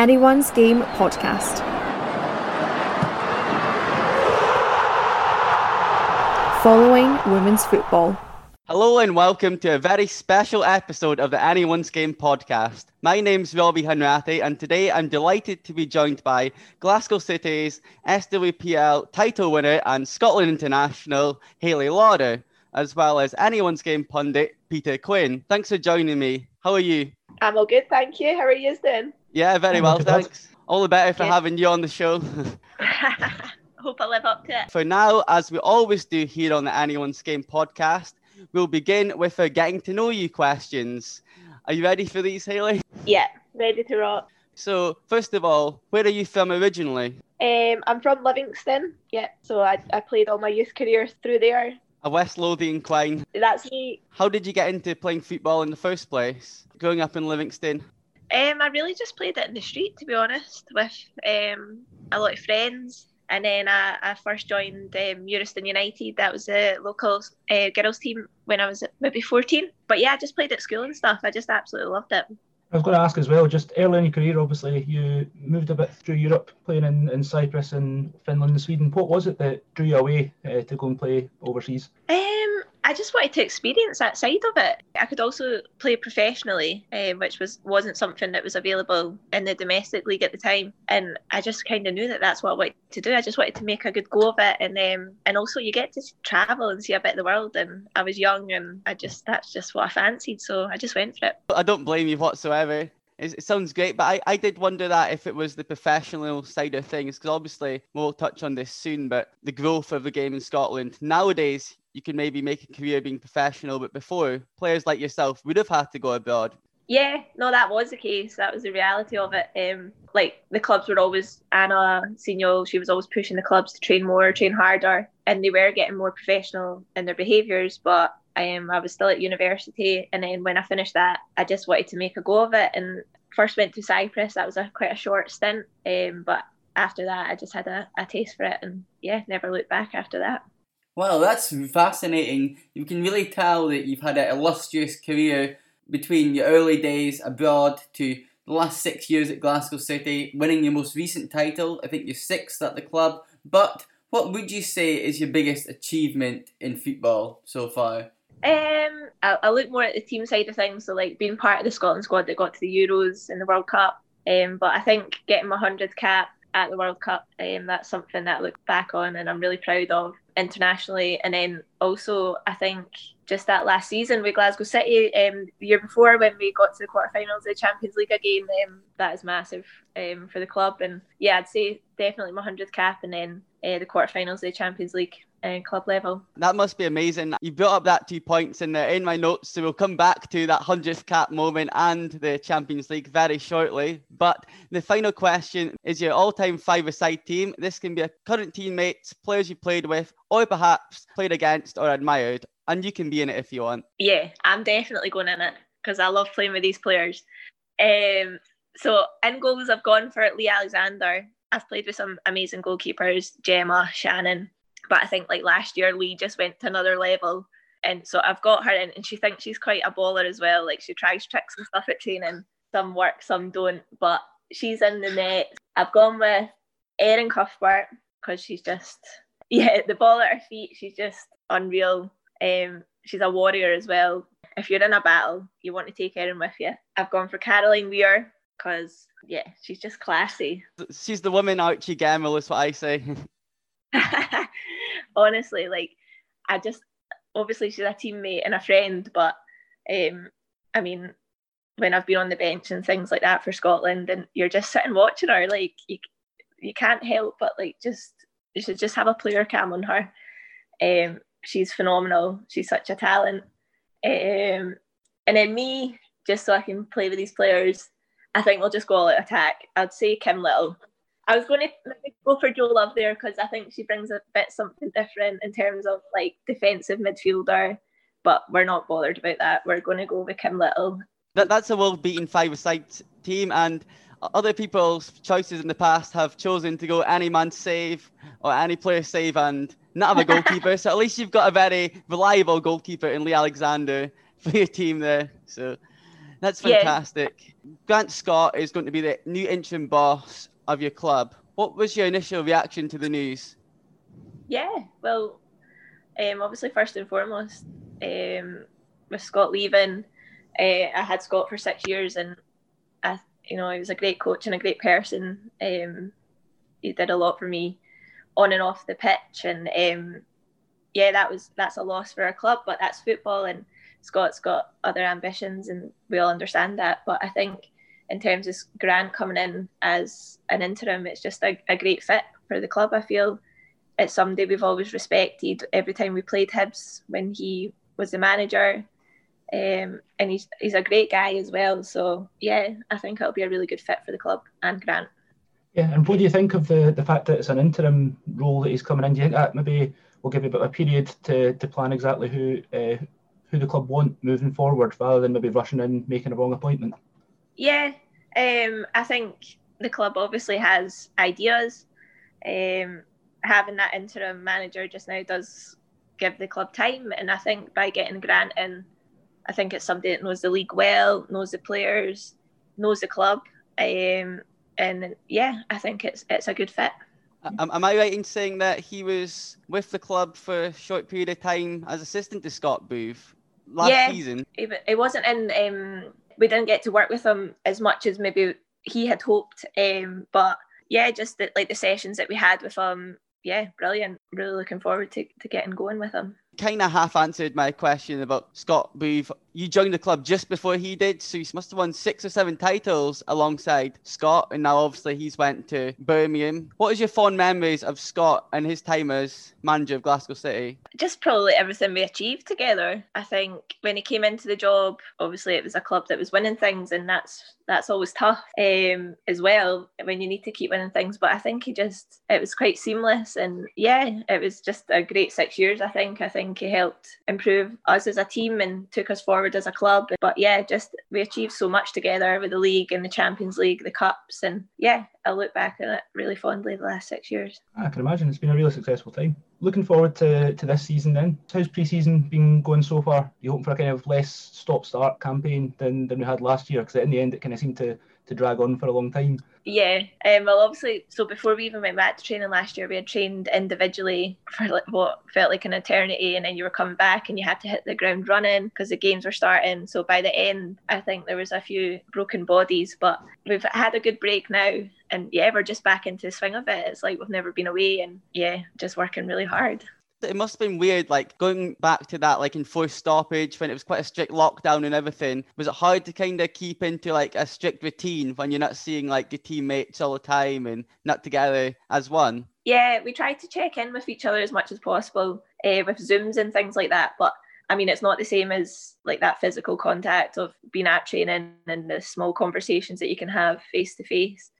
Anyone's Game podcast. Following women's football. Hello and welcome to a very special episode of the Anyone's Game podcast. My name's Robbie Hanratti and today I'm delighted to be joined by Glasgow City's SWPL title winner and Scotland international Hayley Lauder, as well as Anyone's Game pundit Peter Quinn. Thanks for joining me. How are you? I'm all good, thank you. How are you doing? Yeah, very well, thanks. All the better for having you on the show. Hope I live up to it. For now, as we always do here on the Anyone's Game podcast, we'll begin with our getting to know you questions. Are you ready for these, Hayley? Yeah, ready to rock. So, first of all, where are you from originally? I'm from Livingston, yeah. So I played all my youth career through there. A West Lothian clan. That's me. How did you get into playing football in the first place, growing up in Livingston? I really just played it in the street, to be honest, with a lot of friends. And then I first joined Euriston United. That was a local girls team when I was maybe 14. But yeah, I just played at school and stuff. I just absolutely loved it. I was going to ask as well, just early in your career, obviously, you moved a bit through Europe, playing in Cyprus and Finland and Sweden. What was it that drew you away to go and play overseas? I just wanted to experience that side of it. I could also play professionally, which wasn't something that was available in the domestic league at the time. And I just kind of knew that that's what I wanted to do. I just wanted to make a good go of it. And also you get to travel and see a bit of the world. And I was young and that's just what I fancied. So I just went for it. I don't blame you whatsoever. It sounds great, but I did wonder that if it was the professional side of things, because obviously we'll touch on this soon, but the growth of the game in Scotland. Nowadays, you can maybe make a career being professional, but before, players like yourself would have had to go abroad. Yeah, no, that was the case. That was the reality of it. The clubs were always, Anna Signeul, she was always pushing the clubs to train more, train harder, and they were getting more professional in their behaviours, but I was still at university, and then when I finished that, I just wanted to make a go of it, and first went to Cyprus. That was quite a short stint, but after that, I just had a taste for it, and yeah, never looked back after that. Well, that's fascinating. You can really tell that you've had an illustrious career between your early days abroad to the last 6 years at Glasgow City, winning your most recent title. I think you're sixth at the club. But what would you say is your biggest achievement in football so far? I look more at the team side of things, so like being part of the Scotland squad that got to the Euros and the World Cup. But I think getting my 100th cap at the World Cup, that's something that I look back on and I'm really proud of internationally. And then also I think just that last season with Glasgow City, the year before when we got to the quarterfinals of the Champions League again, that is massive for the club. And yeah, I'd say definitely my 100th cap and then the quarterfinals of the Champions League club level. That must be amazing. You brought up that 2 points in my notes, so we'll come back to that 100th cap moment and the Champions League very shortly. But the final question is your all-time five-a-side team. This can be a current teammates, players you played with, or perhaps played against or admired, and you can be in it if you want. Yeah, I'm definitely going in it because I love playing with these players. So in goals, I've gone for Lee Alexander. I've played with some amazing goalkeepers, Gemma, Shannon. But I think like last year, Lee just went to another level. And so I've got her in and she thinks she's quite a baller as well. Like she tries tricks and stuff at training. Some work, some don't. But she's in the net. I've gone with Erin Cuthbert because she's just, the ball at her feet. She's just unreal. She's a warrior as well. If you're in a battle, you want to take Erin with you. I've gone for Caroline Weir because, she's just classy. She's the woman Archie Gamble is what I say. Honestly, obviously she's a teammate and a friend, but when I've been on the bench and things like that for Scotland, and you're just sitting watching her, like you can't help but you should just have a player cam on her. She's phenomenal. She's such a talent. And then me, just so I can play with these players, I think we'll just go all out attack. I'd say Kim Little. I was going to go for Jo Love there because I think she brings a bit something different in terms of like defensive midfielder, but we're not bothered about that. We're going to go with Kim Little. That's a world-beaten five-a-side team, and other people's choices in the past have chosen to go any man save or any player save and not have a goalkeeper. So at least you've got a very reliable goalkeeper in Lee Alexander for your team there. So That's fantastic. Yeah. Grant Scott is going to be the new interim boss of your club. What was your initial reaction to the news? Yeah, well, obviously first and foremost, with Scott leaving, I had Scott for 6 years, and he was a great coach and a great person. He did a lot for me on and off the pitch, and that's a loss for our club, but that's football, and Scott's got other ambitions, and we all understand that. But I think in terms of Grant coming in as an interim, it's just a great fit for the club. I feel it's somebody we've always respected. Every time we played Hibs when he was the manager, and he's a great guy as well. So yeah, I think it'll be a really good fit for the club and Grant. Yeah, and what do you think of the fact that it's an interim role that he's coming in? Do you think that maybe will give you a bit of a period to plan exactly who the club want moving forward, rather than maybe rushing in, making a wrong appointment? Yeah, I think the club obviously has ideas. Having that interim manager just now does give the club time, and I think by getting Grant in, I think it's somebody that knows the league well, knows the players, knows the club, and yeah, I think it's a good fit. Am I right in saying that he was with the club for a short period of time as assistant to Scott Booth last season? It wasn't in. We didn't get to work with him as much as maybe he had hoped, but yeah, just the sessions that we had with him. Yeah, brilliant. Really looking forward to getting going with him. Kind of half answered my question about Scott Booth. You joined the club just before he did, so you must have won 6 or 7 titles alongside Scott, and now obviously he's went to Birmingham. What is your fond memories of Scott and his time as manager of Glasgow City? Just probably everything we achieved together. I think when he came into the job, obviously it was a club that was winning things, and that's always tough as well when you need to keep winning things, but I think it was quite seamless, and yeah, it was just a great 6 years. I think he helped improve us as a team and took us forward as a club, but yeah, just we achieved so much together with the league and the Champions League, the cups, and yeah, I look back on it really fondly the last 6 years. I can imagine it's been a really successful time. Looking forward to this season then. How's pre-season been going so far? You hoping for a kind of less stop-start campaign than we had last year, because in the end it kind of seemed to drag on for a long time? Yeah, well obviously, so before we even went back to training last year, we had trained individually for what felt like an eternity, and then you were coming back and you had to hit the ground running because the games were starting. So by the end, I think there was a few broken bodies, but we've had a good break now, and yeah, we're just back into the swing of it. It's like we've never been away, and yeah, just working really hard. It must have been weird, like going back to that like enforced stoppage when it was quite a strict lockdown and everything. Was it hard to kind of keep into like a strict routine when you're not seeing like your teammates all the time and not together as one? Yeah, we tried to check in with each other as much as possible with Zooms and things like that, but I mean, it's not the same as like that physical contact of being at training and the small conversations that you can have face to face.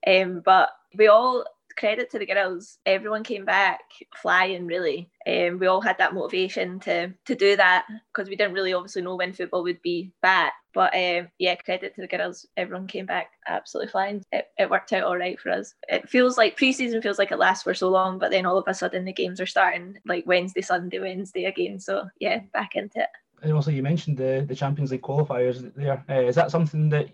But we all, credit to the girls, everyone came back flying really. We all had that motivation to do that, because we didn't really obviously know when football would be back, but yeah, credit to the girls, everyone came back absolutely flying. It worked out all right for us. It feels like pre-season feels like it lasts for so long, but then all of a sudden the games are starting like Wednesday, Sunday again, so yeah, back into it. And also, you mentioned the Champions League qualifiers there. Is that something that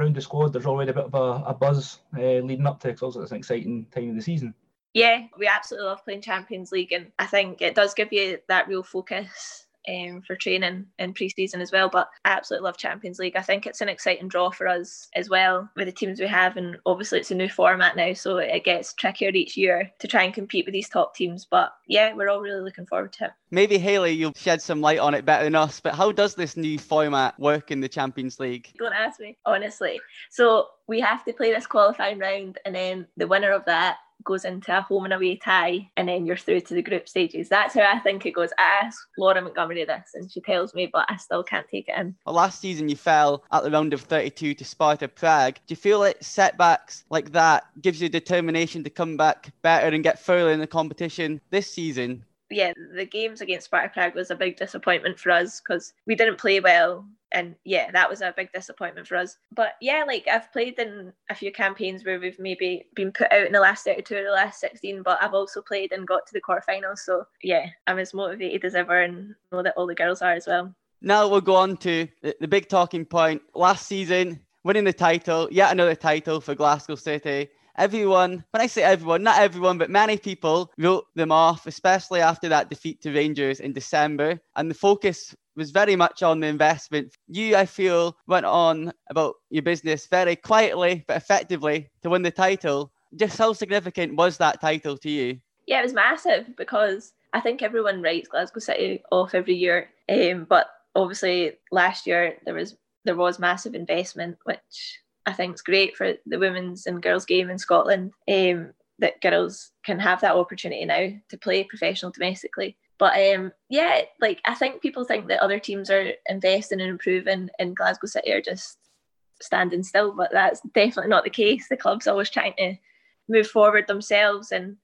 around the squad there's already a bit of a buzz leading up to? Because also it's an exciting time of the season. Yeah, we absolutely love playing Champions League, and I think it does give you that real focus for training in pre-season as well. But I absolutely love Champions League. I think it's an exciting draw for us as well with the teams we have, and obviously it's a new format now, so it gets trickier each year to try and compete with these top teams. But yeah, we're all really looking forward to it. Maybe Hayley, you'll shed some light on it better than us, but how does this new format work in the Champions League? Don't ask me, honestly. So we have to play this qualifying round, and then the winner of that goes into a home and away tie, and then you're through to the group stages. That's how I think it goes. I asked Laura Montgomery this, and she tells me, but I still can't take it in. Well, last season you fell at the round of 32 to Sparta Prague. Do you feel that setbacks like that gives you determination to come back better and get further in the competition this season? Yeah, the games against Sparta Prague was a big disappointment for us because we didn't play well. And yeah, that was a big disappointment for us. But yeah, like I've played in a few campaigns where we've maybe been put out in the last 32 or the last 16, but I've also played and got to the quarterfinals. So yeah, I'm as motivated as ever, and know that all the girls are as well. Now we'll go on to the big talking point. Last season, winning the title, yet another title for Glasgow City. Everyone, when I say everyone, not everyone, but many people wrote them off, especially after that defeat to Rangers in December. And the focus was very much on the investment. You, I feel, went on about your business very quietly, but effectively to win the title. Just how significant was that title to you? Yeah, it was massive because I think everyone writes Glasgow City off every year. But obviously last year there was massive investment, which I think is great for the women's and girls game in Scotland, that girls can have that opportunity now to play professional domestically. But yeah, like I think people think that other teams are investing and improving and Glasgow City are just standing still, but that's definitely not the case. The club's always trying to move forward themselves, and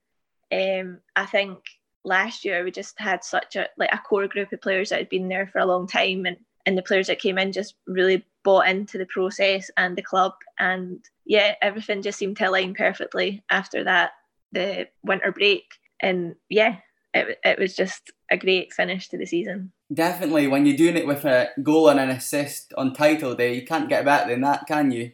I think last year we just had such a core group of players that had been there for a long time, and the players that came in just really bought into the process and the club, and yeah, everything just seemed to align perfectly after that, the winter break, and yeah, it was just a great finish to the season. Definitely, when you're doing it with a goal and an assist on title day, you can't get better than that, can you?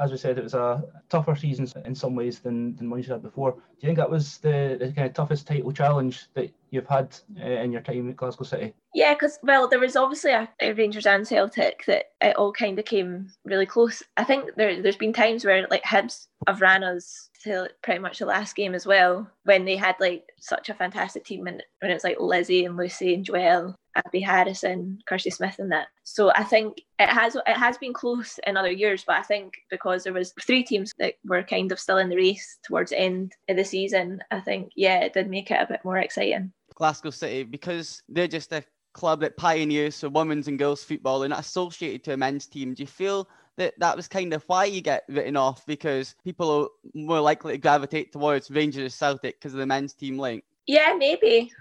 As we said, it was a tougher season in some ways than one you had before. Do you think that was the kind of toughest title challenge that you've had in your time at Glasgow City? Yeah, because, well, there was obviously a Rangers and Celtic that it all kind of came really close. I think there's been times where, like, Hibs have ran us till pretty much the last game as well, when they had, like, such a fantastic team, and when it was, like, Lizzie and Lucy and Joelle, Abby Harrison, Kirsty Smith and that. So I think it has been close in other years, but I think because there was three teams that were kind of still in the race towards the end of the season, I think, yeah, it did make it a bit more exciting. Glasgow City, because they're just a club that pioneers for women's and girls football, they're not associated to a men's team. Do you feel that was kind of why you get written off, because people are more likely to gravitate towards Rangers or Celtic because of the men's team link? Yeah, maybe.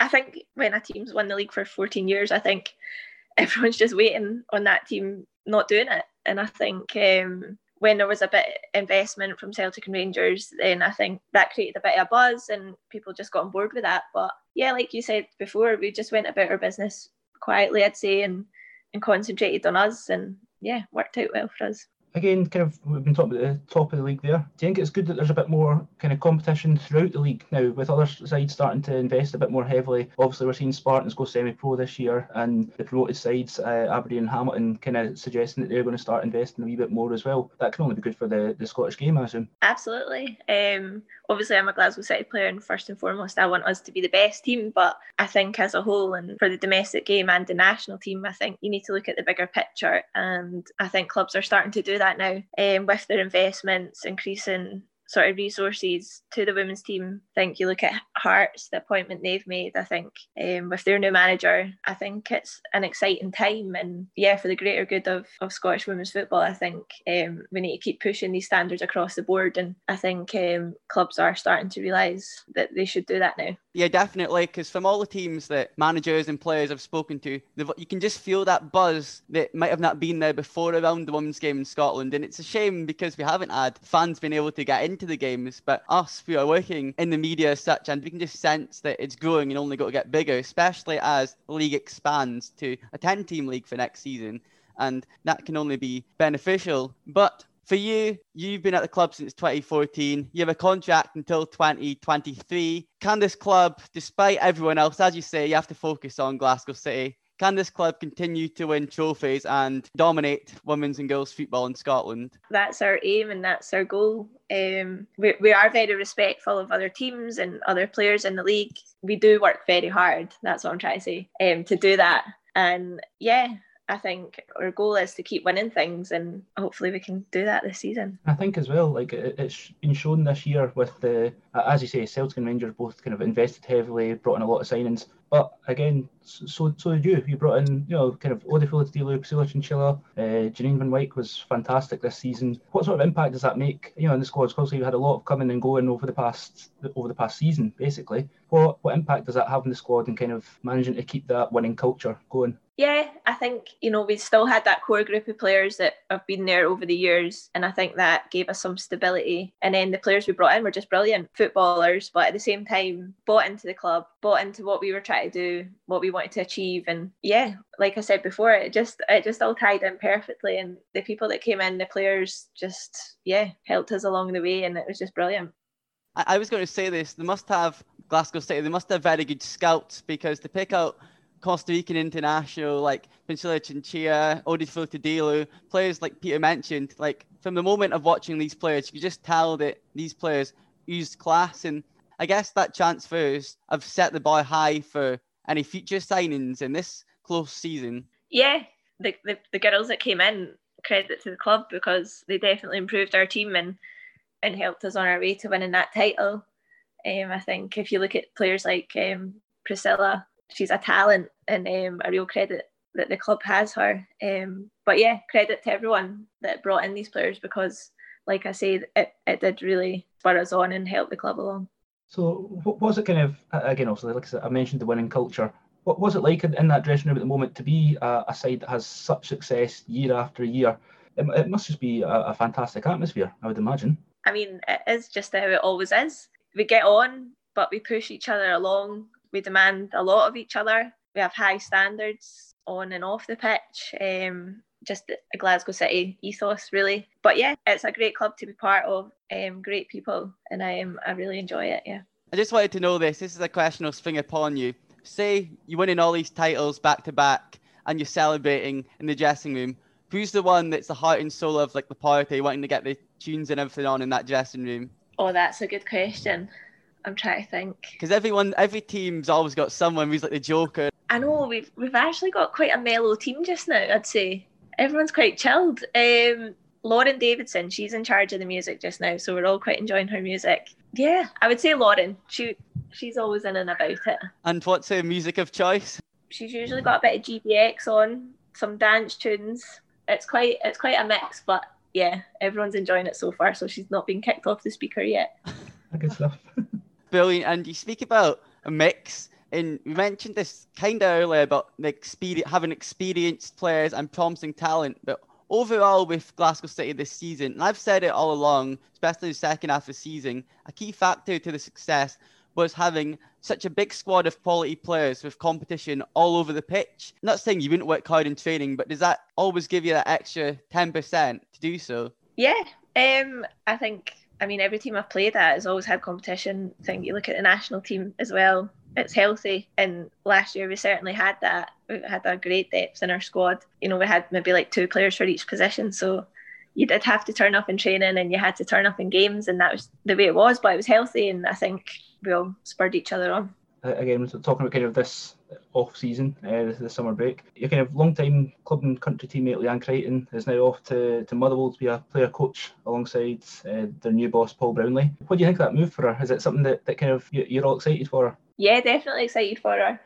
I think when a team's won the league for 14 years, I think everyone's just waiting on that team not doing it. And I think when there was a bit of investment from Celtic and Rangers, then I think that created a bit of a buzz and people just got on board with that. But yeah, like you said before, we just went about our business quietly, I'd say, and concentrated on us, and yeah, worked out well for us. Again, kind of, we've been talking about the top of the league there. Do you think it's good that there's a bit more kind of competition throughout the league now, with other sides starting to invest a bit more heavily? Obviously, we're seeing Spartans go semi-pro this year, and the promoted sides, Aberdeen and Hamilton, kind of suggesting that they're going to start investing a wee bit more as well. That can only be good for the Scottish game, I assume. Absolutely. Obviously, I'm a Glasgow City player, and first and foremost, I want us to be the best team, but I think as a whole, and for the domestic game and the national team, I think you need to look at the bigger picture, and I think clubs are starting to do that now, with their investments increasing sort of resources to the women's team. I think you look at Hearts, the appointment they've made, I think with their new manager, I think it's an exciting time, and yeah, for the greater good of Scottish women's football, I think we need to keep pushing these standards across the board, and I think clubs are starting to realise that they should do that now. Yeah, definitely, because from all the teams that managers and players have spoken to, you can just feel that buzz that might have not been there before around the women's game in Scotland, and it's a shame because we haven't had fans being able to get into the games, but us who are working in the media as such, and we can just sense that it's growing and only got to get bigger, especially as the league expands to a 10-team league for next season, and that can only be beneficial. But for you, you've been at the club since 2014. You have a contract until 2023. Can this club, despite everyone else, as you say, you have to focus on Glasgow City, can this club continue to win trophies and dominate women's and girls' football in Scotland? That's our aim and that's our goal. We are very respectful of other teams and other players in the league. We do work very hard, that's what I'm trying to say, to do that. And yeah, I think our goal is to keep winning things, and hopefully we can do that this season. I think as well, like it's been shown this year with the, as you say, Celtic and Rangers both kind of invested heavily, brought in a lot of signings. But again, so did you. You brought in, you know, kind of Odefula Tadillo, Priscilla Chinchilla, Janine Van Wyk was fantastic this season. What sort of impact does that make, you know, in the squads? Because you had a lot of coming and going over the past season, basically. What impact does that have on the squad and kind of managing to keep that winning culture going? Yeah, I think, you know, we still had that core group of players that have been there over the years, and I think that gave us some stability. And then the players we brought in were just brilliant footballers, but at the same time bought into the club, bought into what we were trying to do, what we wanted to achieve. And yeah, like I said before, it just all tied in perfectly, and the people that came in, the players just, yeah, helped us along the way, and it was just brilliant. I was going to say this, they must have, Glasgow City, they must have very good scouts, because to pick out Costa Rican international like Pincilla Chinchilla, Odefula Tadillo, players like Peter mentioned, like from the moment of watching these players, you could just tell that these players used class. And I guess that transfers have set the bar high for any future signings in this close season. Yeah, the girls that came in, credit to the club, because they definitely improved our team and helped us on our way to winning that title. I think if you look at players like Priscilla, she's a talent, and a real credit that the club has her. But yeah, credit to everyone that brought in these players, because like I say, it did really spur us on and help the club along. So what was it kind of, again, also like I mentioned, the winning culture, what was it like in that dressing room at the moment to be a side that has such success year after year? It must just be a fantastic atmosphere, I would imagine. I mean, it is just how it always is. We get on, but we push each other along. We demand a lot of each other. We have high standards on and off the pitch. Just a Glasgow City ethos, really. But yeah, it's a great club to be part of. Great people, and I really enjoy it. Yeah. I just wanted to know this. This is a question I'll spring upon you. Say you're winning all these titles back to back, and you're celebrating in the dressing room. Who's the one that's the heart and soul of like the party, wanting to get the tunes and everything on in that dressing room? Oh, that's a good question. I'm trying to think. Because every team's always got someone who's like the joker. I know, we've actually got quite a mellow team just now, I'd say. Everyone's quite chilled. Lauren Davidson, she's in charge of the music just now, so we're all quite enjoying her music. Yeah, I would say Lauren. She's always in and about it. And what's her music of choice? She's usually got a bit of GBX on, some dance tunes. It's quite a mix, but yeah, everyone's enjoying it so far, so she's not been kicked off the speaker yet. Good stuff. Brilliant. And you speak about a mix, and you mentioned this kind of earlier about having experienced players and promising talent, but overall with Glasgow City this season, and I've said it all along, especially the second half of the season, a key factor to the success was having such a big squad of quality players with competition all over the pitch. I'm not saying you wouldn't work hard in training, but does that always give you that extra 10% to do so? Yeah, I think... I mean, every team I've played at has always had competition. I think you look at the national team as well, it's healthy. And last year we certainly had that. We had a great depth in our squad. You know, we had maybe like two players for each position. So you did have to turn up in training and you had to turn up in games. And that was the way it was, but it was healthy. And I think we all spurred each other on. Again, so talking about kind of this off-season, this summer break, your kind of long-time club and country teammate Leanne Crichton is now off to Motherwell to be a player-coach alongside their new boss, Paul Brownlee. What do you think of that move for her? Is it something that kind of you're all excited for her? Yeah, definitely excited for her.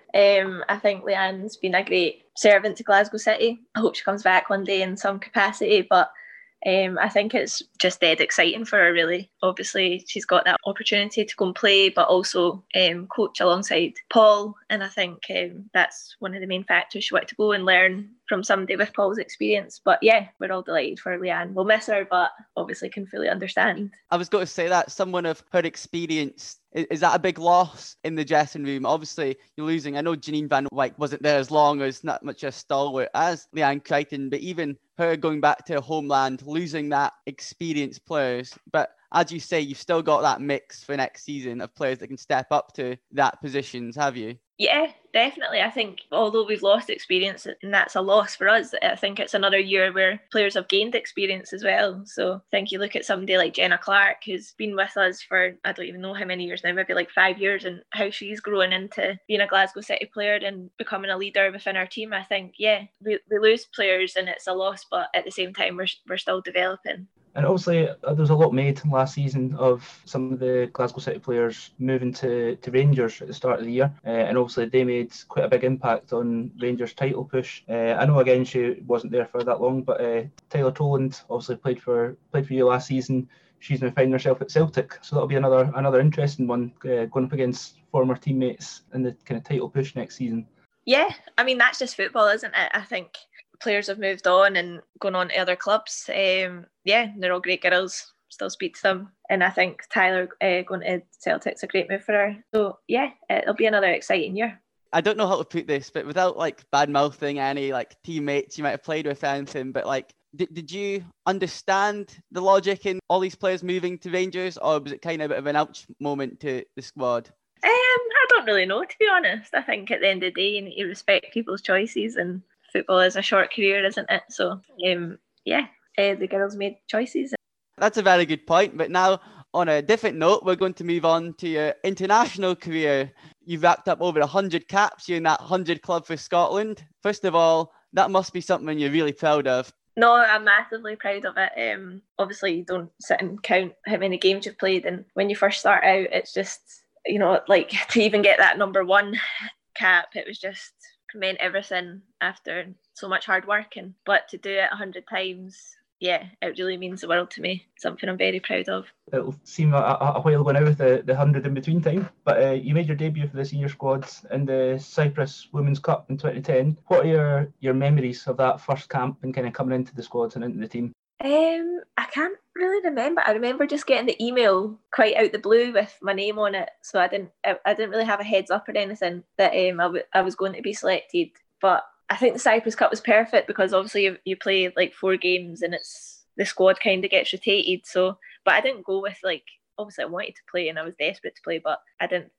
I think Leanne's been a great servant to Glasgow City. I hope she comes back one day in some capacity, but I think it's just dead exciting for her, really. Obviously, she's got that opportunity to go and play, but also coach alongside Paul. And I think that's one of the main factors. She wanted to go and learn from somebody with Paul's experience. But yeah, we're all delighted for Leanne. We'll miss her, but obviously can fully understand. I was going to say that, someone of her experience, is that a big loss in the dressing room? Obviously, you're losing. I know Janine Van Wyk wasn't there as long, as not much a stalwart as Leanne Crichton, but even her going back to her homeland, losing that experienced players. But as you say, you've still got that mix for next season of players that can step up to that positions, have you? Yeah, definitely. I think although we've lost experience, and that's a loss for us, I think it's another year where players have gained experience as well. So I think you look at somebody like Jenna Clark, who's been with us for I don't even know how many years now, maybe like 5 years, and how she's grown into being a Glasgow City player and becoming a leader within our team. I think, yeah, we lose players and it's a loss, but at the same time we're still developing. And obviously there was a lot made last season of some of the Glasgow City players moving to Rangers at the start of the year, and obviously they made quite a big impact on Rangers' title push. I know again she wasn't there for that long, but Tyler Toland obviously played for you last season. She's now finding herself at Celtic, so that'll be another interesting one, going up against former teammates in the kind of title push next season. Yeah, I mean, that's just football, isn't it? I think players have moved on and gone on to other clubs. Yeah, they're all great girls. Still speak to them. And I think Tyler going to Celtic's a great move for her. So, yeah, it'll be another exciting year. I don't know how to put this, but without, like, bad-mouthing any, like, teammates you might have played with or anything, but, like, did you understand the logic in all these players moving to Rangers, or was it kind of a bit of an ouch moment to the squad? I don't really know, to be honest. I think at the end of the day, you need to respect people's choices, and football is a short career, isn't it? So, the girls made choices. That's a very good point, but now on a different note, we're going to move on to your international career. You've racked up over 100 caps, you're in that 100 club for Scotland. First of all, that must be something you're really proud of. No, I'm massively proud of it. Obviously, you don't sit and count how many games you've played, and when you first start out, it's just, you know, like, to even get that number one cap, it was just meant everything after so much hard work, and but to do it 100 times, yeah, it really means the world to me. Something I'm very proud of. It'll seem a while ago now with the 100 in between time, but you made your debut for the senior squad in the Cyprus Women's Cup in 2010. What are your memories of that first camp and kind of coming into the squad and into the team? I can't really remember. I remember just getting the email quite out the blue with my name on it, so I didn't really have a heads up or anything that I was going to be selected, but I think the Cyprus Cup was perfect because obviously you play like 4 games and it's the squad kind of gets rotated. So, but I didn't go with, like, obviously I wanted to play and I was desperate to play, but I didn't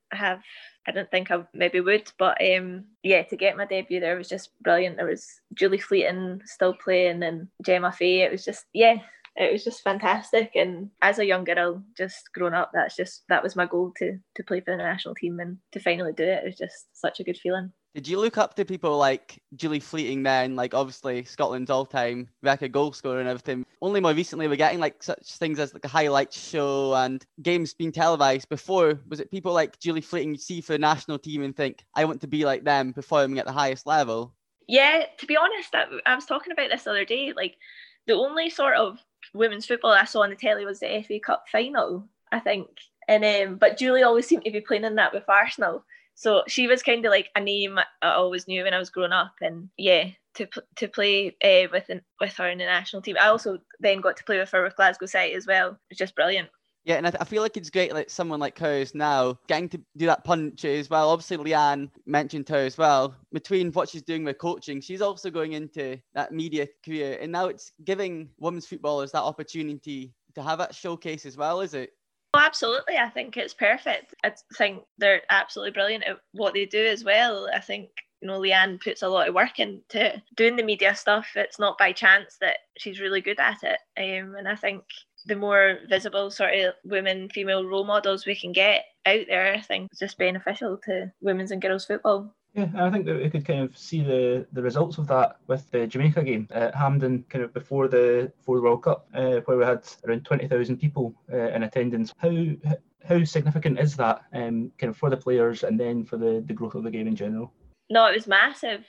think I maybe would. But to get my debut there was just brilliant. There was Julie Fleeting still playing and Gemma Faye. It was just fantastic. And as a young girl, just growing up, that was my goal to play for the national team, and to finally do it, it was just such a good feeling. Did you look up to people like Julie Fleeting then? Like, obviously, Scotland's all-time record goal scorer and everything. Only more recently, we're getting, like, such things as, like, a highlight show and games being televised. Before, was it people like Julie Fleeting you'd see for the national team and think, I want to be like them, performing at the highest level? Yeah, to be honest, I was talking about this the other day. Like, the only sort of women's football I saw on the telly was the FA Cup final, I think. And but Julie always seemed to be playing in that with Arsenal. So she was kind of like a name I always knew when I was growing up, and yeah, to play with her in the national team. I also then got to play with her with Glasgow City as well. It was just brilliant. Yeah, and I feel like it's great that someone like her is now getting to do that punch as well. Obviously, Leanne mentioned her as well. Between what she's doing with coaching, she's also going into that media career, and now it's giving women's footballers that opportunity to have that showcase as well, is it? Oh, absolutely. I think it's perfect. I think they're absolutely brilliant at what they do as well. I think, you know, Leanne puts a lot of work into doing the media stuff. It's not by chance that she's really good at it. And I think the more visible sort of women, female role models we can get out there, I think it's just beneficial to women's and girls' football. Yeah, and I think that we could kind of see the results of that with the Jamaica game at Hampden, kind of before the World Cup, where we had around 20,000 people in attendance. How significant is that kind of for the players and then for the growth of the game in general? No, it was massive.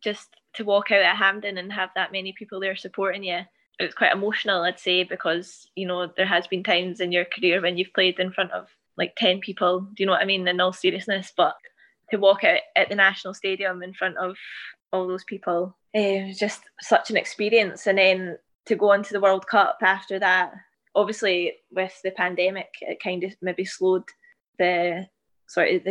Just to walk out at Hampden and have that many people there supporting you. It was quite emotional, I'd say, because, you know, there has been times in your career when you've played in front of like 10 people, do you know what I mean, in all seriousness, but to walk out at the National Stadium in front of all those people, it was just such an experience. And then to go on to the World Cup after that, obviously with the pandemic, it kind of maybe slowed the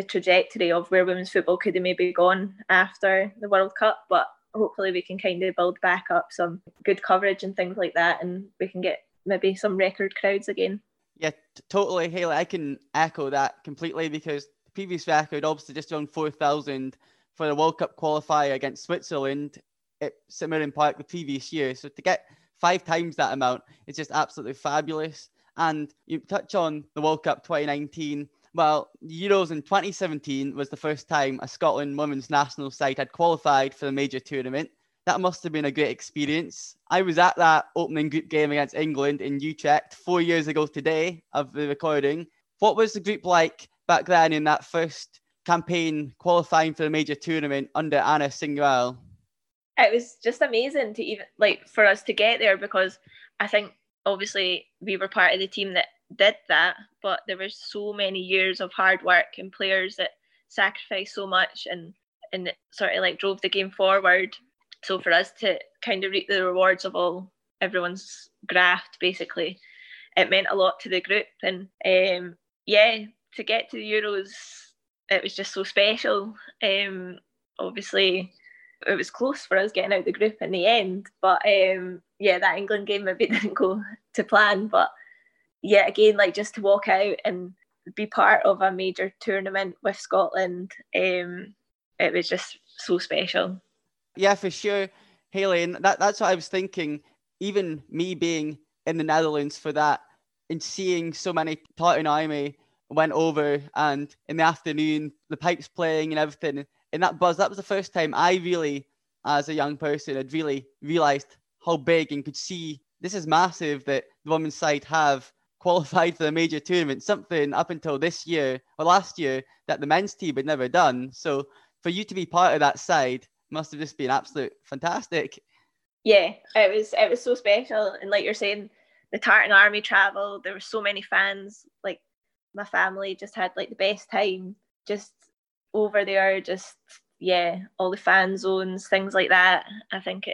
trajectory of where women's football could have maybe gone after the World Cup, but hopefully we can kind of build back up some good coverage and things like that, and we can get maybe some record crowds again. Yeah, totally, Hayley. I can echo that completely, because previous record, obviously just around 4,000 for the World Cup qualifier against Switzerland at St Mirren Park the previous year. So to get 5 times that amount is just absolutely fabulous. And you touch on the World Cup 2019. Well, Euros in 2017 was the first time a Scotland women's national side had qualified for the major tournament. That must have been a great experience. I was at that opening group game against England in Utrecht 4 years ago today of the recording. What was the group like back then in that first campaign qualifying for the major tournament under Anna Signeul? It was just amazing to even like for us to get there, because I think obviously we were part of the team that did that, but there were so many years of hard work and players that sacrificed so much, and and it sort of like drove the game forward. So for us to kind of reap the rewards of everyone's graft, basically, it meant a lot to the group. And to get to the Euros, it was just so special. Obviously, it was close for us getting out the group in the end, but that England game maybe didn't go to plan. But yet again, like, just to walk out and be part of a major tournament with Scotland, it was just so special. Yeah, for sure, Hayley, and that's what I was thinking. Even me being in the Netherlands for that and seeing so many Tart and Aimee went over, and in the afternoon the pipes playing and everything, and that buzz, that was the first time I really, as a young person, had really realised how big, and could see this is massive that the women's side have qualified for the major tournament, something up until this year or last year that the men's team had never done. So for you to be part of that side must have just been absolute fantastic. Yeah, it was so special. And like you're saying, the Tartan Army travel, there were so many fans. Like, my family just had like the best time just over there, all the fan zones, things like that. I think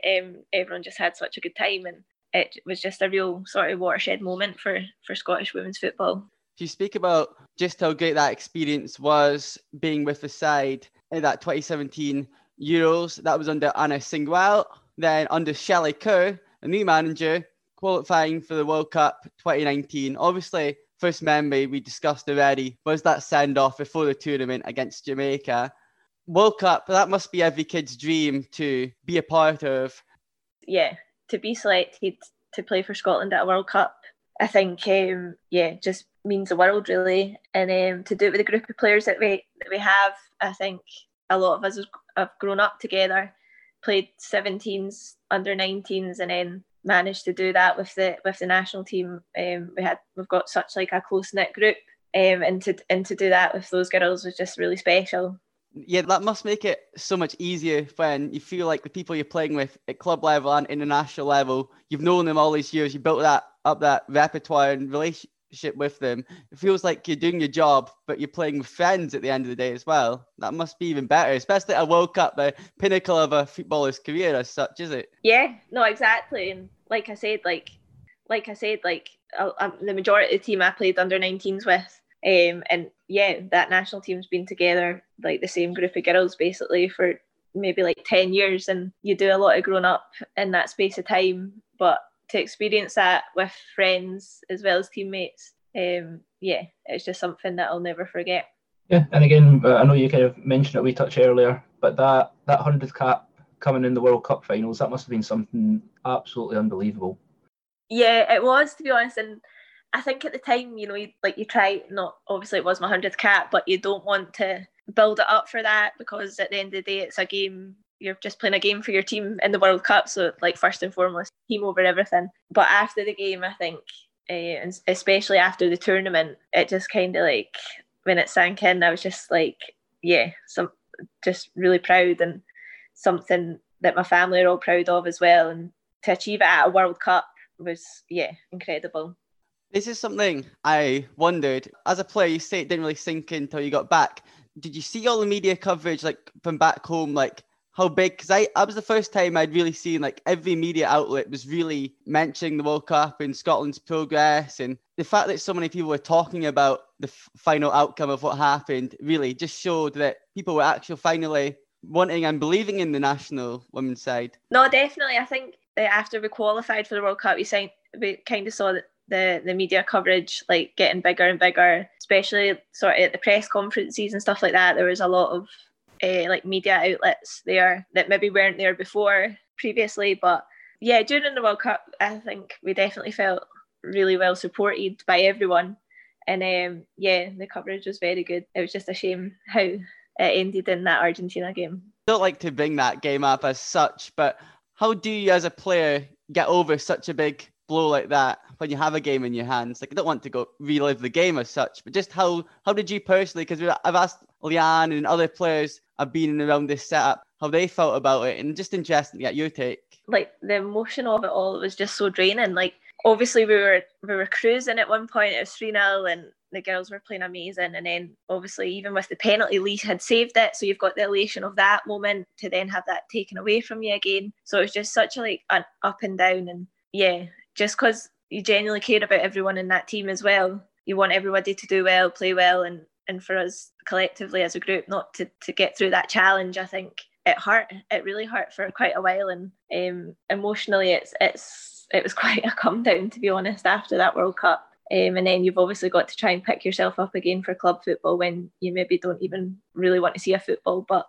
everyone just had such a good time, and it was just a real sort of watershed moment for Scottish women's football. You speak about just how great that experience was, being with the side in that 2017 Euros. That was under Anna Signeul, then under Shelley Kerr, a new manager, qualifying for the World Cup 2019. Obviously, first memory we discussed already was that send-off before the tournament against Jamaica. World Cup, that must be every kid's dream to be a part of. Yeah, to be selected to play for Scotland at a World Cup, I think, just means the world, really. And to do it with a group of players that we have, I think a lot of us have grown up together, played 17s, under 19s, and then managed to do that with the national team. We've got such like a close knit group, and to do that with those girls was just really special. Yeah, that must make it so much easier when you feel like the people you're playing with at club level and international level, you've known them all these years, you built up that repertoire and relationship with them. It feels like you're doing your job, but you're playing with friends at the end of the day as well. That must be even better, especially at a World Cup, the pinnacle of a footballer's career as such, is it? Yeah, no, exactly. And like I said, the majority of the team I played under 19s with. That national team's been together, like the same group of girls basically, for maybe like 10 years, and you do a lot of growing up in that space of time. But to experience that with friends as well as teammates, it's just something that I'll never forget. Yeah, and again, I know you kind of mentioned it we touched earlier, but that 100th cap coming in the World Cup finals, that must have been something absolutely unbelievable. Yeah, it was, to be honest. And I think at the time, you try not, obviously it was my 100th cap, but you don't want to build it up for that, because at the end of the day, it's a game, you're just playing a game for your team in the World Cup. So like, first and foremost, team over everything. But after the game, I think, and especially after the tournament, it just kind of like, when it sank in, I was just like, just really proud, and something that my family are all proud of as well. And to achieve it at a World Cup was, incredible. This is something I wondered. As a player, you say it didn't really sink in until you got back. Did you see all the media coverage, like, from back home, like, how big? Because I was the first time I'd really seen, like, every media outlet was really mentioning the World Cup and Scotland's progress, and the fact that so many people were talking about the final outcome of what happened really just showed that people were actually finally wanting and believing in the national women's side. No, definitely. I think after we qualified for the World Cup, we kind of saw that the media coverage like getting bigger and bigger, especially sort of at the press conferences and stuff like that. There was a lot of media outlets there that maybe weren't there before previously. But yeah, during the World Cup, I think we definitely felt really well supported by everyone, and the coverage was very good. It was just a shame how it ended in that Argentina game. I don't like to bring that game up as such, but how do you as a player get over such a big blow like that when you have a game in your hands? Like, I don't want to go relive the game as such, but just how did you personally, because I've asked Leanne and other players I've been around this setup how they felt about it, and just interesting to get your take. Like, the emotion of it all was just so draining. Like, obviously we were cruising at one point. It was 3-0 and the girls were playing amazing, and then obviously even with the penalty, Lee had saved it, so you've got the elation of that moment to then have that taken away from you again. So it was just such a, like, an up and down, and yeah, just because you genuinely care about everyone in that team as well. You want everybody to do well, play well, and for us collectively as a group not to get through that challenge, I think it hurt. It really hurt for quite a while, and emotionally it was quite a come down, to be honest, after that World Cup. And then you've obviously got to try and pick yourself up again for club football when you maybe don't even really want to see a football. But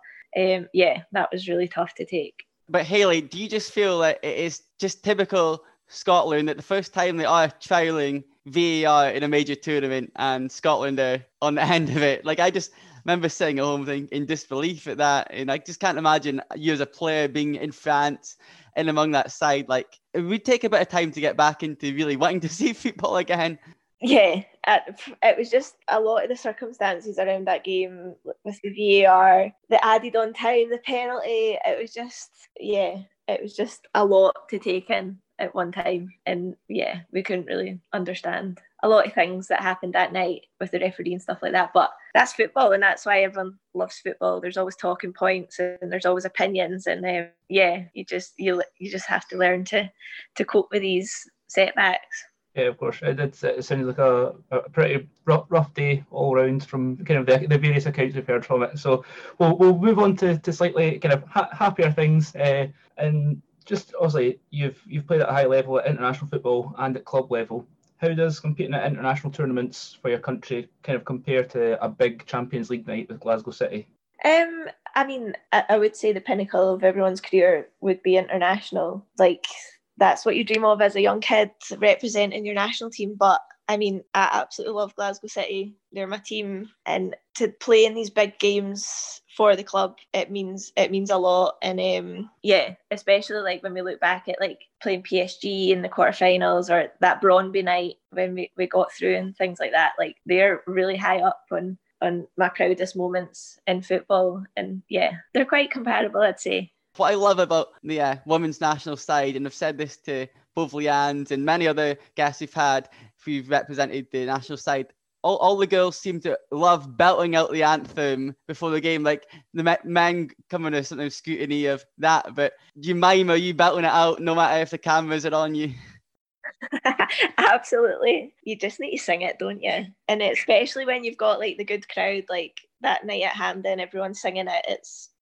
yeah, that was really tough to take. But Hayley, do you just feel that it is just typical Scotland that the first time they are trialling VAR in a major tournament and Scotland are on the end of it? Like, I just remember sitting at home in disbelief at that, and I just can't imagine you as a player being in France and among that side. Like, it would take a bit of time to get back into really wanting to see football again. Yeah, it was just a lot of the circumstances around that game with the VAR, the added on time, the penalty. It was just a lot to take in at one time, and yeah, we couldn't really understand a lot of things that happened that night with the referee and stuff like that. But that's football, and that's why everyone loves football. There's always talking points and there's always opinions, and yeah, you just have to learn to cope with these setbacks. Yeah, of course. It sounded like a pretty rough day all round from kind of the various accounts we've heard from it. So we'll move on to slightly kind of happier things, and just obviously you've played at a high level at international football and at club level. How does competing at international tournaments for your country kind of compare to a big Champions League night with Glasgow City? I mean, I would say the pinnacle of everyone's career would be international. Like, that's what you dream of as a young kid, representing your national team. But I mean, I absolutely love Glasgow City. They're my team, and to play in these big games for the club, it means a lot. And yeah, especially like when we look back at like playing PSG in the quarterfinals, or that Brøndby night when we got through and things like that. Like, they're really high up on my proudest moments in football, and yeah, they're quite comparable, I'd say. What I love about the women's national side, and I've said this to both Leanne's and many other guests we've had who've represented the national side, all the girls seem to love belting out the anthem before the game. Like, the men come under sometimes scrutiny of that, but do you mime, are you belting it out no matter if the cameras are on you? Absolutely. You just need to sing it, don't you? And especially when you've got like the good crowd, like that night at Hampden, everyone's singing it.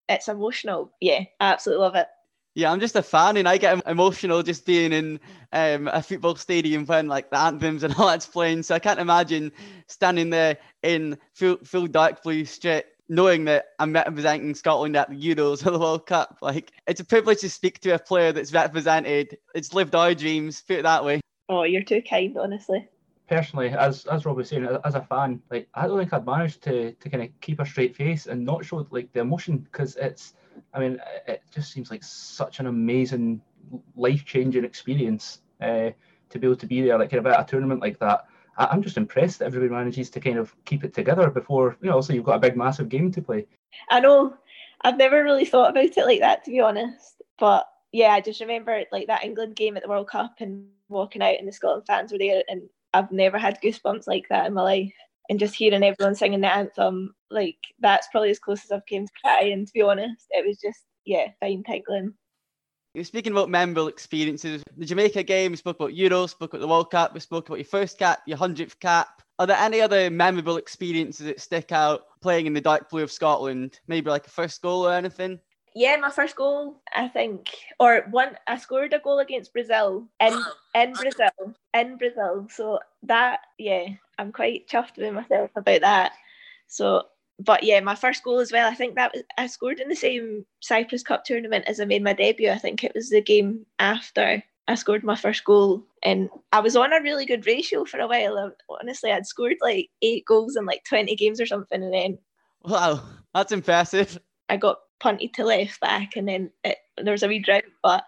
It's emotional. Yeah, I absolutely love it. Yeah, I'm just a fan, and I get emotional just being in a football stadium when like the anthems and all that's playing. So I can't imagine standing there in full dark blue strip, knowing that I'm representing Scotland at the Euros or the World Cup. Like, it's a privilege to speak to a player that's represented. It's lived our dreams, put it that way. Oh, you're too kind, honestly. Personally, as Rob was saying, as a fan, like, I don't think I'd managed to kind of keep a straight face and not show like the emotion, because it's, I mean, it just seems like such an amazing, life-changing experience to be able to be there, like, kind of at a tournament like that. I'm just impressed that everybody manages to kind of keep it together before, you know, also you've got a big, massive game to play. I know. I've never really thought about it like that, to be honest. But yeah, I just remember like that England game at the World Cup and walking out, and the Scotland fans were there, and I've never had goosebumps like that in my life. And just hearing everyone singing the anthem, like, that's probably as close as I've came to crying, to be honest. It was just, yeah, fine tickling. You're speaking about memorable experiences. The Jamaica game, we spoke about Euros, spoke about the World Cup, we spoke about your first cap, your 100th cap. Are there any other memorable experiences that stick out playing in the dark blue of Scotland? Maybe like a first goal or anything? Yeah, my first goal, I think, I scored a goal against Brazil in Brazil. So that, yeah, I'm quite chuffed with myself about that. So, but yeah, my first goal as well. I think that was, I scored in the same Cyprus Cup tournament as I made my debut. I think it was the game after I scored my first goal, and I was on a really good ratio for a while. Honestly, I'd scored like 8 goals in like 20 games or something, and then wow, that's impressive. I got punted to left back, and then there was a wee drought, but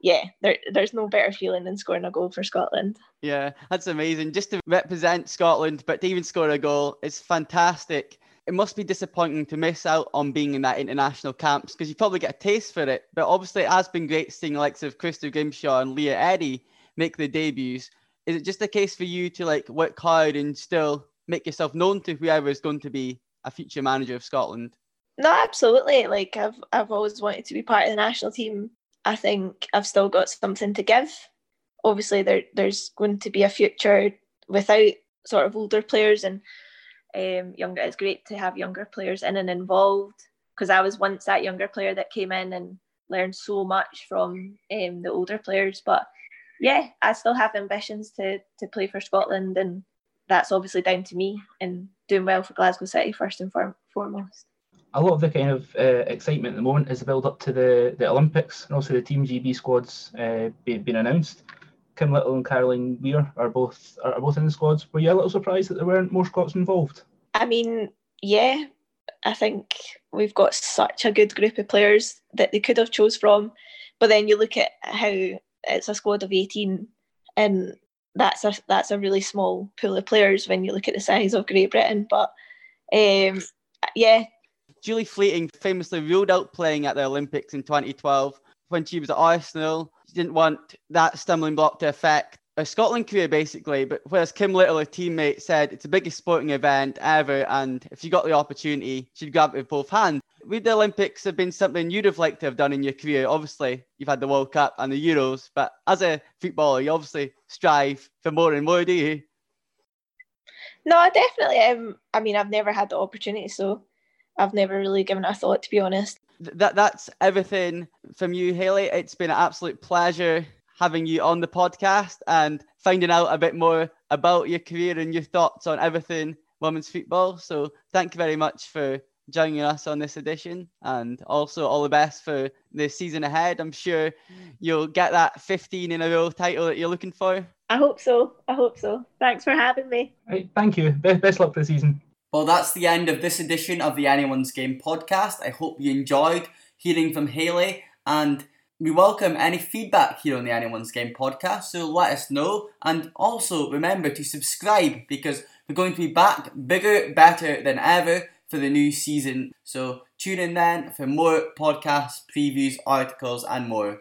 yeah, there's no better feeling than scoring a goal for Scotland. Yeah, that's amazing. Just to represent Scotland, but to even score a goal, it's fantastic. It must be disappointing to miss out on being in that international camps, because you probably get a taste for it, but obviously it has been great seeing the likes of Crystal Grimshaw and Leah Eddy make their debuts. is it just a case for you to like work hard and still make yourself known to whoever is going to be a future manager of Scotland? No, absolutely. Like I've always wanted to be part of the national team. I think I've still got something to give. Obviously, there's going to be a future without sort of older players, and younger. It's great to have younger players in and involved, because I was once that younger player that came in and learned so much from the older players. But yeah, I still have ambitions to play for Scotland, and that's obviously down to me and doing well for Glasgow City first and foremost. A lot of the kind of excitement at the moment is the build up to the Olympics, and also the Team GB squads being announced. Kim Little and Caroline Weir are both in the squads. Were you a little surprised that there weren't more Scots involved? I mean, yeah, I think we've got such a good group of players that they could have chose from. But then you look at how it's a squad of 18, and that's a really small pool of players when you look at the size of Great Britain. But yeah. Julie Fleeting famously ruled out playing at the Olympics in 2012 when she was at Arsenal. She didn't want that stumbling block to affect her Scotland career, basically. But whereas Kim Little, her teammate, said it's the biggest sporting event ever, and if she got the opportunity, she'd grab it with both hands. Would the Olympics have been something you'd have liked to have done in your career? Obviously, you've had the World Cup and the Euros, but as a footballer, you obviously strive for more and more, do you? No, definitely. I mean, I've never had the opportunity, so I've never really given it a thought, to be honest. That's everything from you, Hayley. It's been an absolute pleasure having you on the podcast and finding out a bit more about your career and your thoughts on everything women's football. So thank you very much for joining us on this edition, and also all the best for the season ahead. I'm sure you'll get that 15 in a row title that you're looking for. I hope so. Thanks for having me. Right, thank you. Best luck for the season. Well, that's the end of this edition of the Anyone's Game podcast. I hope you enjoyed hearing from Hayley, and we welcome any feedback here on the Anyone's Game podcast, so let us know. And also remember to subscribe, because we're going to be back bigger, better than ever for the new season. So tune in then for more podcasts, previews, articles and more.